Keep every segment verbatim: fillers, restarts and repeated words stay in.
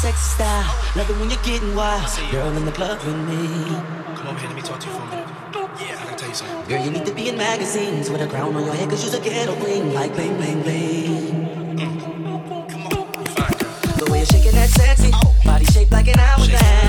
sexy style. Love it when you're getting wild. Girl, in the club with me. Come over here, let me talk to you for a minute. Yeah, I gotta tell you something. Girl, you need to be in magazines with a crown on your head, cause you's a ghetto queen. Like bling, bling, bling. Mm. Come on, you fine, girl. The way you're shaking that sexy. Oh. Body shaped like an hourglass.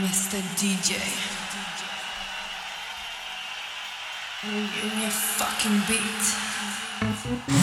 mister D J, give me a fucking beat.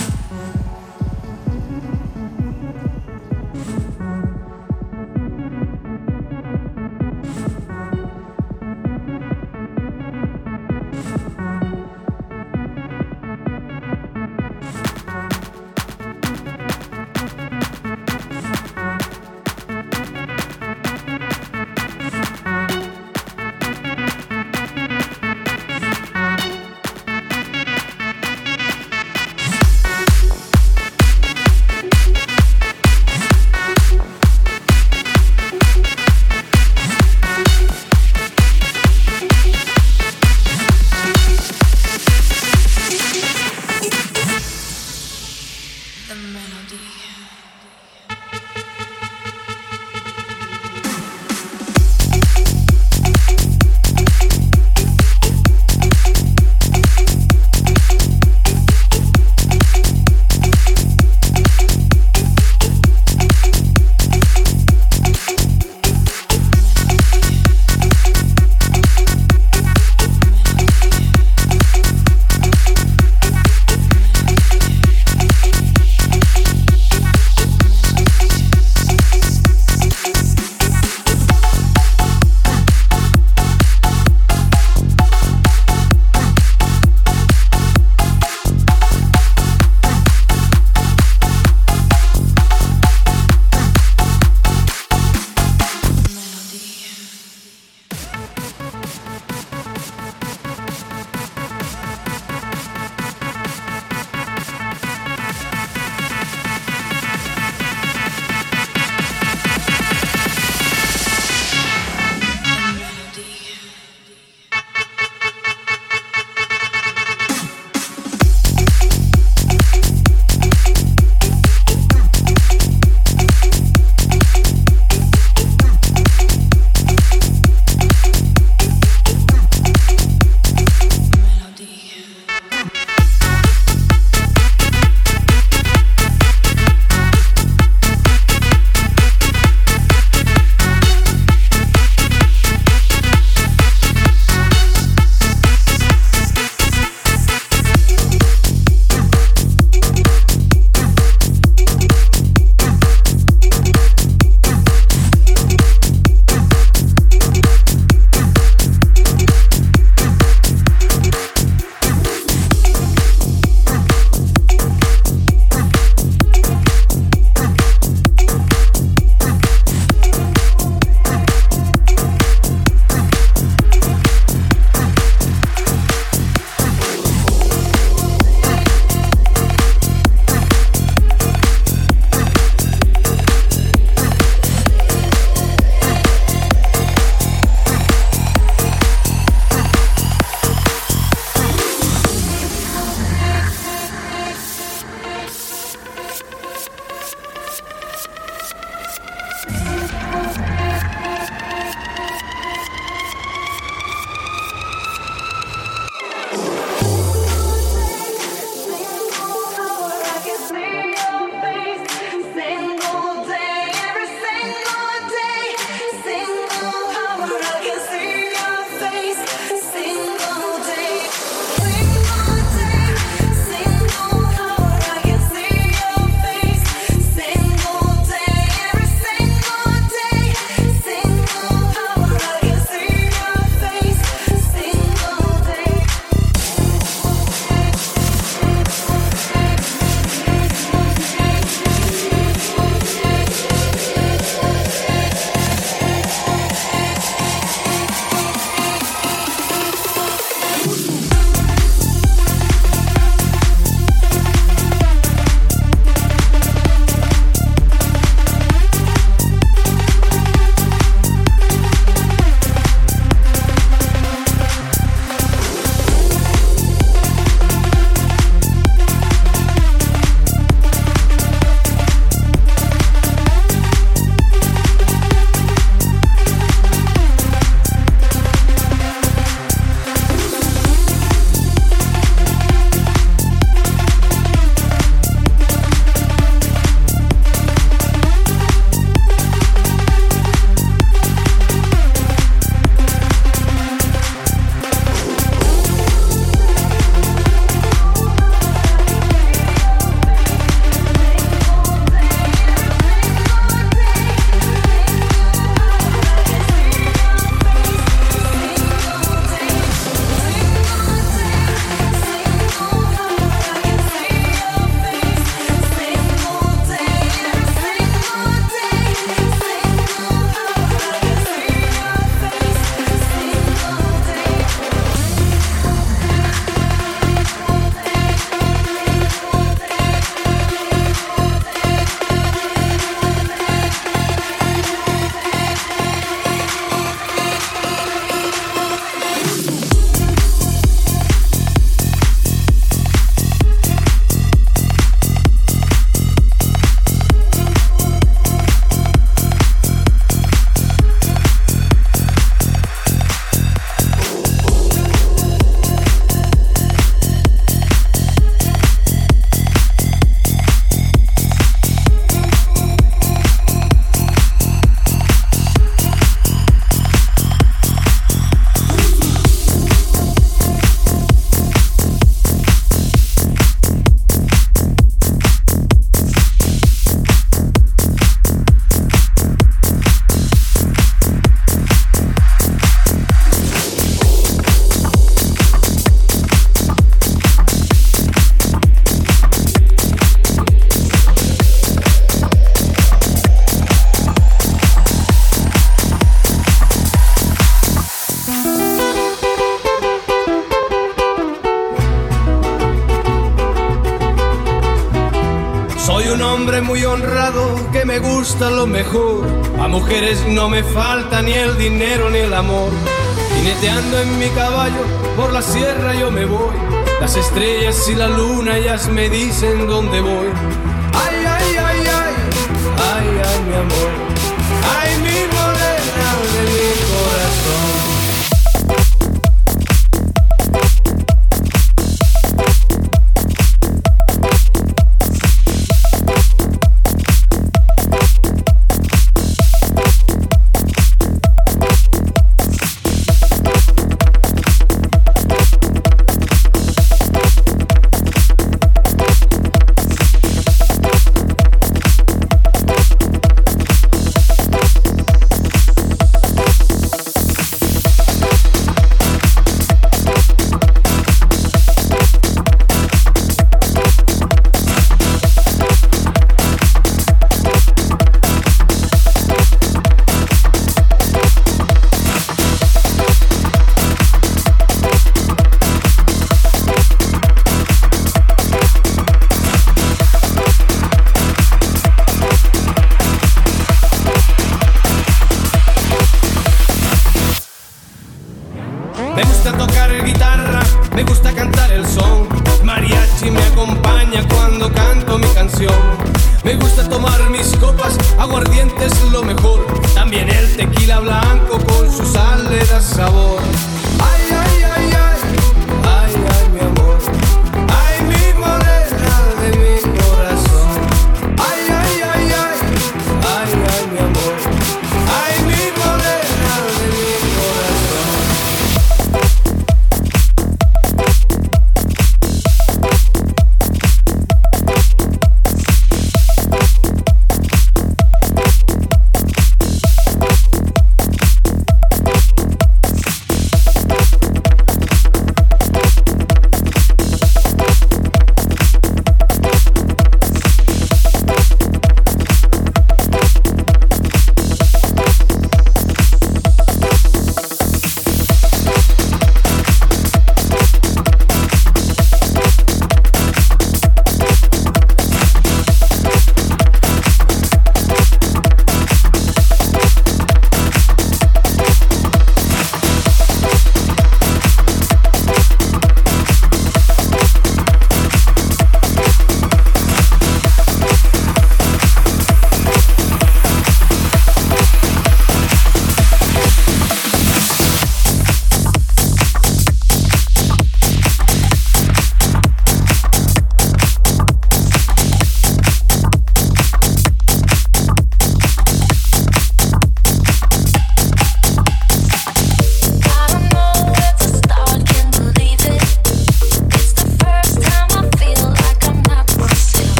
demostrado que me gusta lo mejor. A mujeres no me falta ni el dinero ni el amor. Jineteando en mi caballo por la sierra yo me voy. Las estrellas y la luna ellas me dicen dónde voy. Ay, ay, ay, ay, ay, ay, mi amor. Ay, mi morena de mi corazón.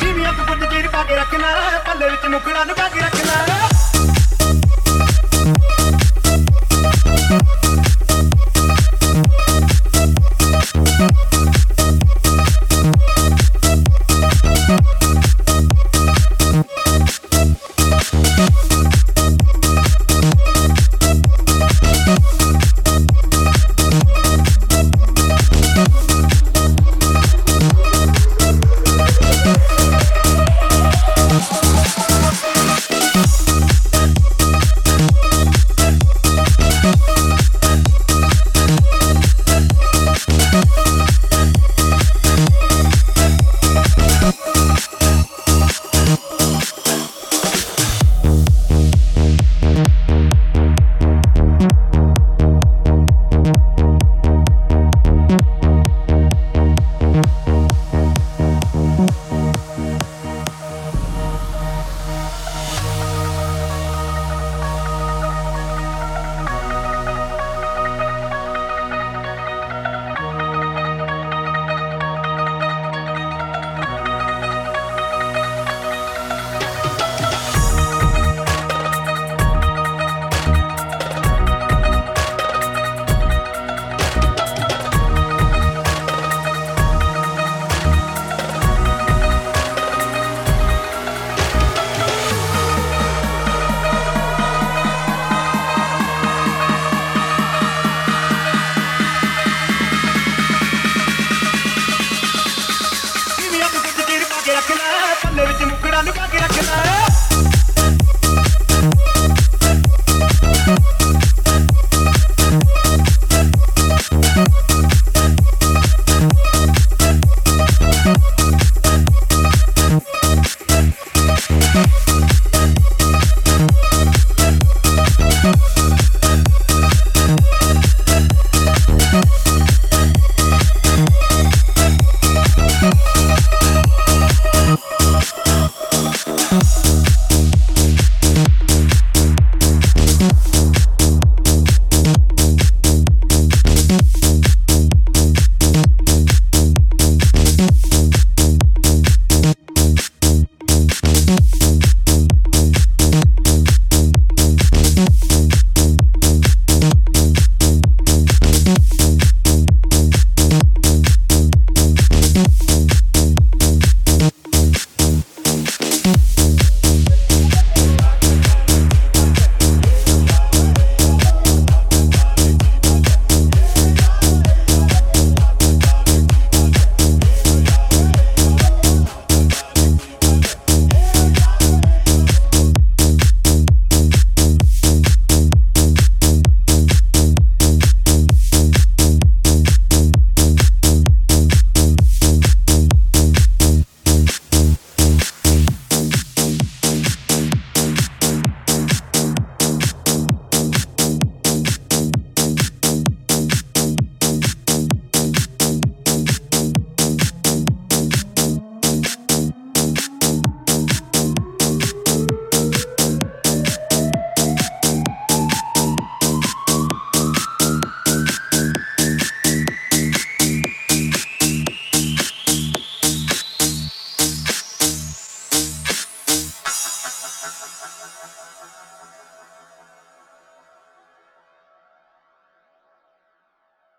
ਸ਼ੀਵੀਆਂ ਤੋਂ ਵੱਧ ਜੀਰ ਪਾ ਕੇ ਰੱਖਣਾ ਪੱਲੇ ਵਿੱਚ ਮੁਕੜਾ ਲਗਾ ਕੇ ਰੱਖਣਾ।